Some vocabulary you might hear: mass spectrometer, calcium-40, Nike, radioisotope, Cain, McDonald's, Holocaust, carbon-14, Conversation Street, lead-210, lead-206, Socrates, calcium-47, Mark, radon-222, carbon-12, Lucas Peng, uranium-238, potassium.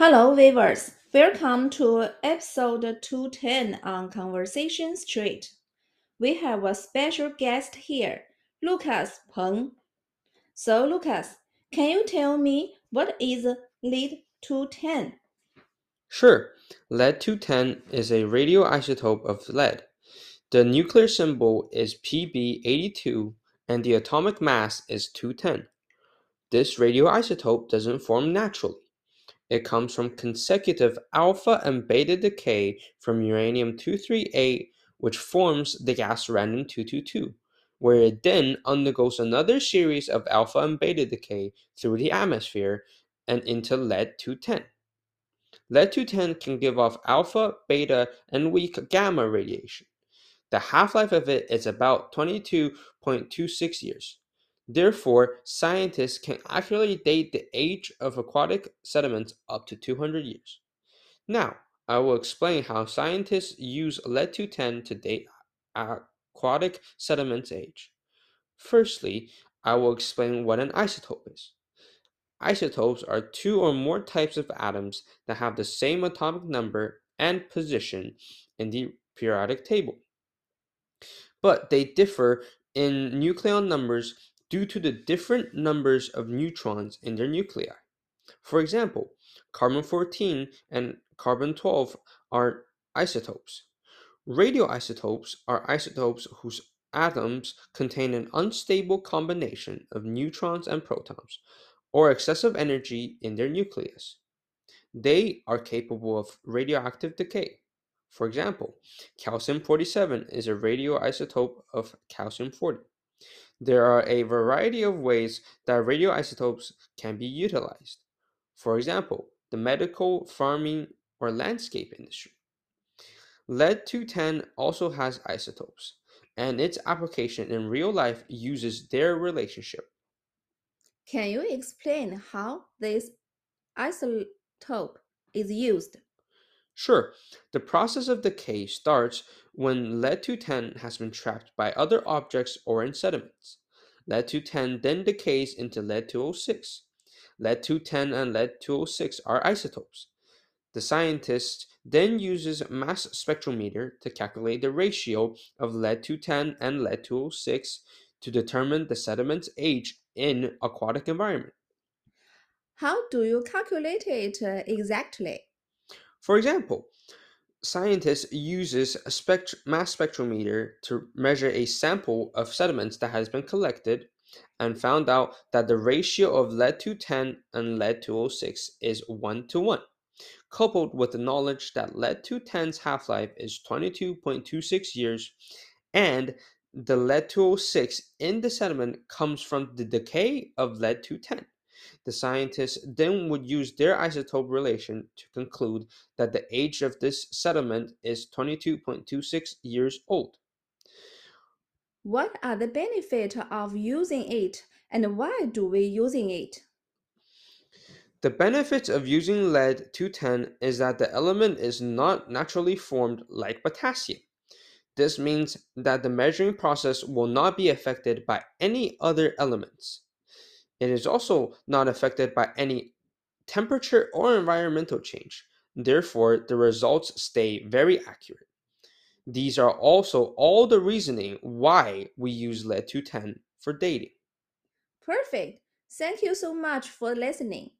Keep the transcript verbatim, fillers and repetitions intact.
Hello, viewers. Welcome to episode two ten on Conversation Street. We have a special guest here, Lucas Peng. So, Lucas, can you tell me what is lead two ten? Sure. lead two ten is a radioisotope of lead. The nuclear symbol is P B eighty-two and the atomic mass is two ten. This radioisotope doesn't form naturally. It comes from consecutive alpha and beta decay from uranium two thirty-eight, which forms the gas radon two twenty-two, where it then undergoes another series of alpha and beta decay through the atmosphere and into lead two ten. lead two ten can give off alpha, beta, and weak gamma radiation. The half-life of it is about twenty-two point two six years. Therefore, scientists can accurately date the age of aquatic sediments up to two hundred years. Now, I will explain how scientists use lead two ten to date aquatic sediments' age. Firstly, I will explain what an isotope is. Isotopes are two or more types of atoms that have the same atomic number and position in the periodic table, but they differ in nucleon numbers due to the different numbers of neutrons in their nuclei. For example, carbon fourteen and carbon twelve are isotopes. Radioisotopes are isotopes whose atoms contain an unstable combination of neutrons and protons, or excessive energy in their nucleus. They are capable of radioactive decay. For example, calcium forty-seven is a radioisotope of calcium forty. There are a variety of ways that radioisotopes can be utilized. For example, the medical, farming, or landscape industry. lead two ten also has isotopes, and its application in real life uses their relationship. Can you explain how this isotope is used? Sure. The process of decay starts when lead two ten has been trapped by other objects or in sediments. lead two ten then decays into lead two oh six. lead two ten and lead two oh six are isotopes. The scientist then uses mass spectrometer to calculate the ratio of lead two ten and lead two oh six to determine the sediment's age in aquatic environment. How do you calculate it exactly? For example, scientists use a spect mass spectrometer to measure a sample of sediments that has been collected and found out that the ratio of lead two ten and lead two oh six is one to one, coupled with the knowledge that lead two ten's half-life is twenty-two point two six years and the lead two oh six in the sediment comes from the decay of lead two ten. The scientists then would use their isotope relation to conclude that the age of this sediment is twenty-two point two six years old. What are the benefits of using it, and why do we using it? The benefits of using lead two ten is that the element is not naturally formed like potassium. This means that the measuring process will not be affected by any other elements. It is also not affected by any temperature or environmental change. Therefore, the results stay very accurate. These are also all the reasoning why we use lead two ten for dating. Perfect. Thank you so much for listening.